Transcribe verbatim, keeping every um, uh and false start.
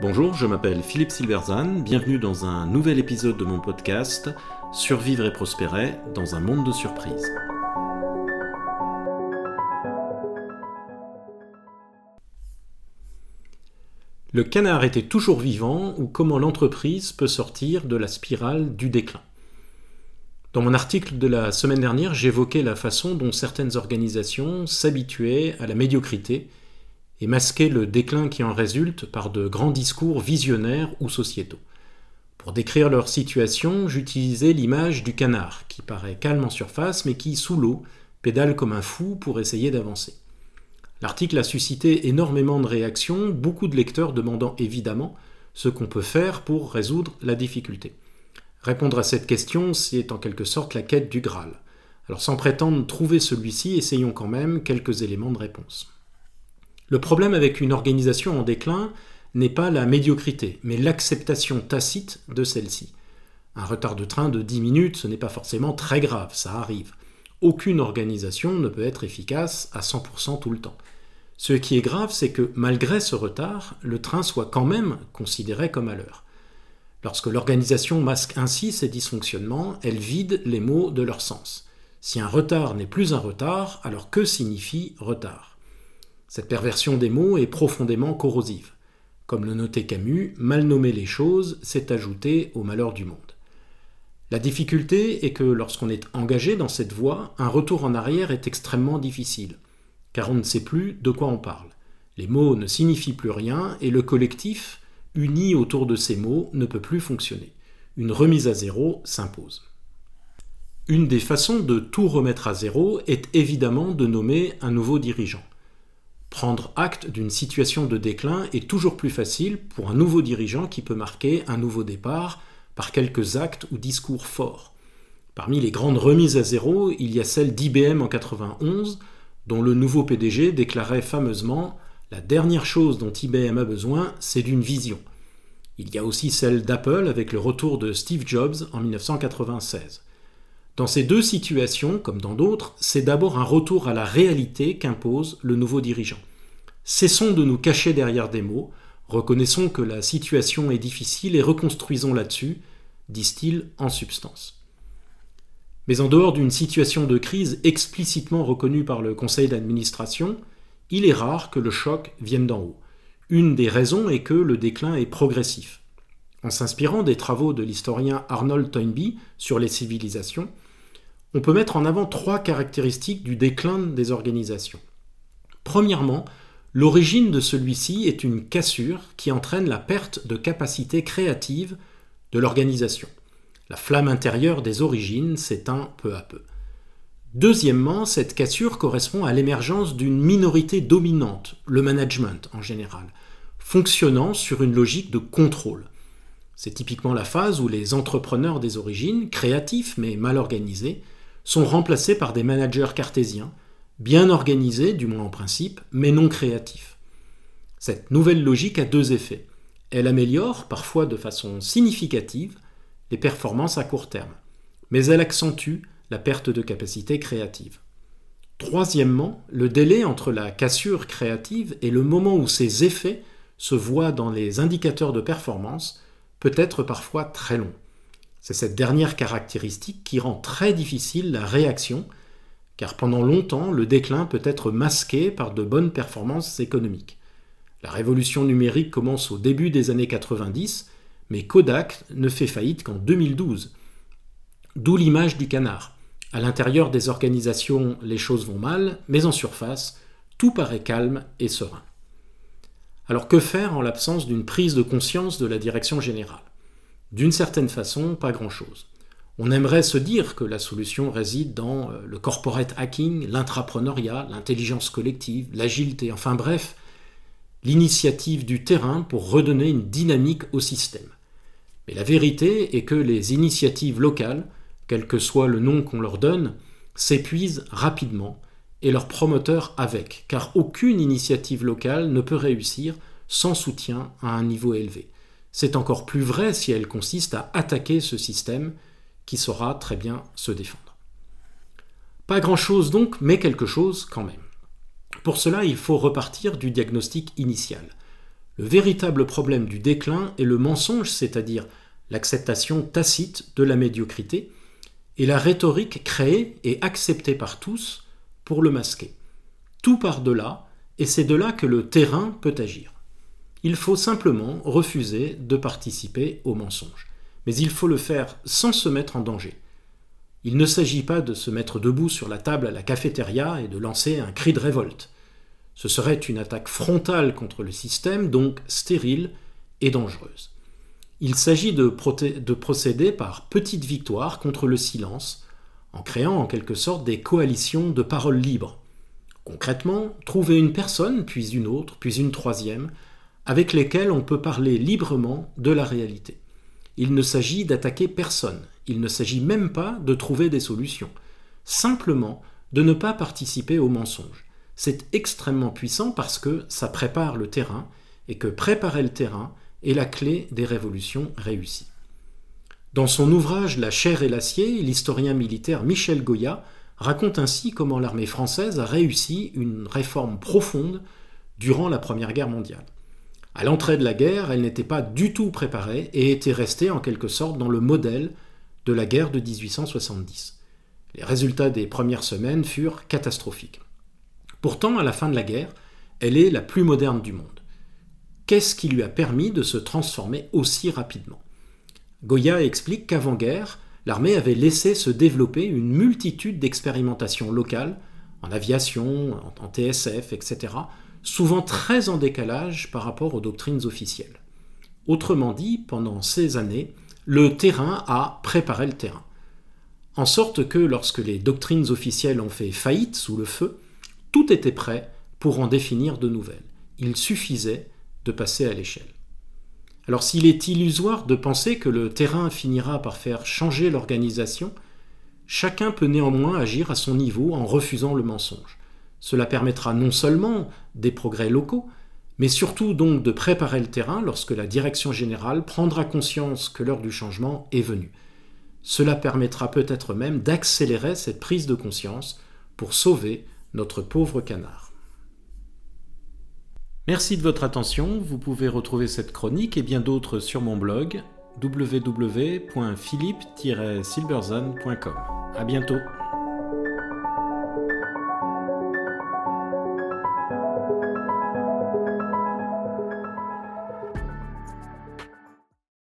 Bonjour, je m'appelle Philippe Silberzahn, bienvenue dans un nouvel épisode de mon podcast « Survivre et prospérer dans un monde de surprises ». Le canard était toujours vivant ou comment l'entreprise peut sortir de la spirale du déclin. Dans mon article de la semaine dernière, j'évoquais la façon dont certaines organisations s'habituaient à la médiocrité et masquaient le déclin qui en résulte par de grands discours visionnaires ou sociétaux. Pour décrire leur situation, j'utilisais l'image du canard, qui paraît calme en surface mais qui, sous l'eau, pédale comme un fou pour essayer d'avancer. L'article a suscité énormément de réactions, beaucoup de lecteurs demandant évidemment ce qu'on peut faire pour résoudre la difficulté. Répondre à cette question, c'est en quelque sorte la quête du Graal. Alors sans prétendre trouver celui-ci, essayons quand même quelques éléments de réponse. Le problème avec une organisation en déclin n'est pas la médiocrité, mais l'acceptation tacite de celle-ci. Un retard de train de dix minutes, ce n'est pas forcément très grave, ça arrive. Aucune organisation ne peut être efficace à cent pour cent tout le temps. Ce qui est grave, c'est que malgré ce retard, le train soit quand même considéré comme à l'heure. Lorsque l'organisation masque ainsi ses dysfonctionnements, elle vide les mots de leur sens. Si un retard n'est plus un retard, alors que signifie retard ? Cette perversion des mots est profondément corrosive. Comme le notait Camus, mal nommer les choses, c'est ajouter au malheur du monde. La difficulté est que lorsqu'on est engagé dans cette voie, un retour en arrière est extrêmement difficile, car on ne sait plus de quoi on parle. Les mots ne signifient plus rien et le collectif, uni autour de ces mots, ne peut plus fonctionner. Une remise à zéro s'impose. Une des façons de tout remettre à zéro est évidemment de nommer un nouveau dirigeant. Prendre acte d'une situation de déclin est toujours plus facile pour un nouveau dirigeant qui peut marquer un nouveau départ, par quelques actes ou discours forts. Parmi les grandes remises à zéro, il y a celle d'I B M en quatre-vingt-onze, dont le nouveau P D G déclarait fameusement « La dernière chose dont I B M a besoin, c'est d'une vision ». Il y a aussi celle d'Apple avec le retour de Steve Jobs en dix-neuf cent quatre-vingt-seize. Dans ces deux situations, comme dans d'autres, c'est d'abord un retour à la réalité qu'impose le nouveau dirigeant. Cessons de nous cacher derrière des mots, reconnaissons que la situation est difficile et reconstruisons là-dessus, disent-ils en substance. Mais en dehors d'une situation de crise explicitement reconnue par le conseil d'administration, il est rare que le choc vienne d'en haut. Une des raisons est que le déclin est progressif. En s'inspirant des travaux de l'historien Arnold Toynbee sur les civilisations, on peut mettre en avant trois caractéristiques du déclin des organisations. Premièrement, l'origine de celui-ci est une cassure qui entraîne la perte de capacité créative de l'organisation. La flamme intérieure des origines s'éteint peu à peu. Deuxièmement, cette cassure correspond à l'émergence d'une minorité dominante, le management en général, fonctionnant sur une logique de contrôle. C'est typiquement la phase où les entrepreneurs des origines, créatifs mais mal organisés, sont remplacés par des managers cartésiens, bien organisé, du moins en principe, mais non créatif. Cette nouvelle logique a deux effets. Elle améliore, parfois de façon significative, les performances à court terme, mais elle accentue la perte de capacité créative. Troisièmement, le délai entre la cassure créative et le moment où ses effets se voient dans les indicateurs de performance peut être parfois très long. C'est cette dernière caractéristique qui rend très difficile la réaction, car pendant longtemps, le déclin peut être masqué par de bonnes performances économiques. La révolution numérique commence au début des années quatre-vingt-dix, mais Kodak ne fait faillite qu'en deux mille douze. D'où l'image du canard. À l'intérieur des organisations, les choses vont mal, mais en surface, tout paraît calme et serein. Alors que faire en l'absence d'une prise de conscience de la direction générale ? D'une certaine façon, pas grand-chose. On aimerait se dire que la solution réside dans le corporate hacking, l'intrapreneuriat, l'intelligence collective, l'agilité, enfin bref, l'initiative du terrain pour redonner une dynamique au système. Mais la vérité est que les initiatives locales, quel que soit le nom qu'on leur donne, s'épuisent rapidement et leurs promoteurs avec, car aucune initiative locale ne peut réussir sans soutien à un niveau élevé. C'est encore plus vrai si elle consiste à attaquer ce système qui saura très bien se défendre. Pas grand-chose donc, mais quelque chose quand même. Pour cela, il faut repartir du diagnostic initial. Le véritable problème du déclin est le mensonge, c'est-à-dire l'acceptation tacite de la médiocrité, et la rhétorique créée et acceptée par tous pour le masquer. Tout part de là, et c'est de là que le terrain peut agir. Il faut simplement refuser de participer au mensonge. Mais il faut le faire sans se mettre en danger. Il ne s'agit pas de se mettre debout sur la table à la cafétéria et de lancer un cri de révolte. Ce serait une attaque frontale contre le système, donc stérile et dangereuse. Il s'agit de, proté- de procéder par petites victoires contre le silence, en créant en quelque sorte des coalitions de paroles libres. Concrètement, trouver une personne, puis une autre, puis une troisième, avec lesquelles on peut parler librement de la réalité. Il ne s'agit d'attaquer personne, il ne s'agit même pas de trouver des solutions, simplement de ne pas participer au mensonge. C'est extrêmement puissant parce que ça prépare le terrain, et que préparer le terrain est la clé des révolutions réussies. Dans son ouvrage « La chair et l'acier », l'historien militaire Michel Goya raconte ainsi comment l'armée française a réussi une réforme profonde durant la Première Guerre mondiale. À l'entrée de la guerre, elle n'était pas du tout préparée et était restée en quelque sorte dans le modèle de la guerre de dix-huit cent soixante-dix. Les résultats des premières semaines furent catastrophiques. Pourtant, à la fin de la guerre, elle est la plus moderne du monde. Qu'est-ce qui lui a permis de se transformer aussi rapidement ? Goya explique qu'avant-guerre, l'armée avait laissé se développer une multitude d'expérimentations locales, en aviation, en T S F, et cetera, souvent très en décalage par rapport aux doctrines officielles. Autrement dit, pendant ces années, le terrain a préparé le terrain. En sorte que lorsque les doctrines officielles ont fait faillite sous le feu, tout était prêt pour en définir de nouvelles. Il suffisait de passer à l'échelle. Alors s'il est illusoire de penser que le terrain finira par faire changer l'organisation, chacun peut néanmoins agir à son niveau en refusant le mensonge. Cela permettra non seulement des progrès locaux, mais surtout donc de préparer le terrain lorsque la direction générale prendra conscience que l'heure du changement est venue. Cela permettra peut-être même d'accélérer cette prise de conscience pour sauver notre pauvre canard. Merci de votre attention, vous pouvez retrouver cette chronique et bien d'autres sur mon blog w w w point philippe tiret silberzahn point com. À bientôt.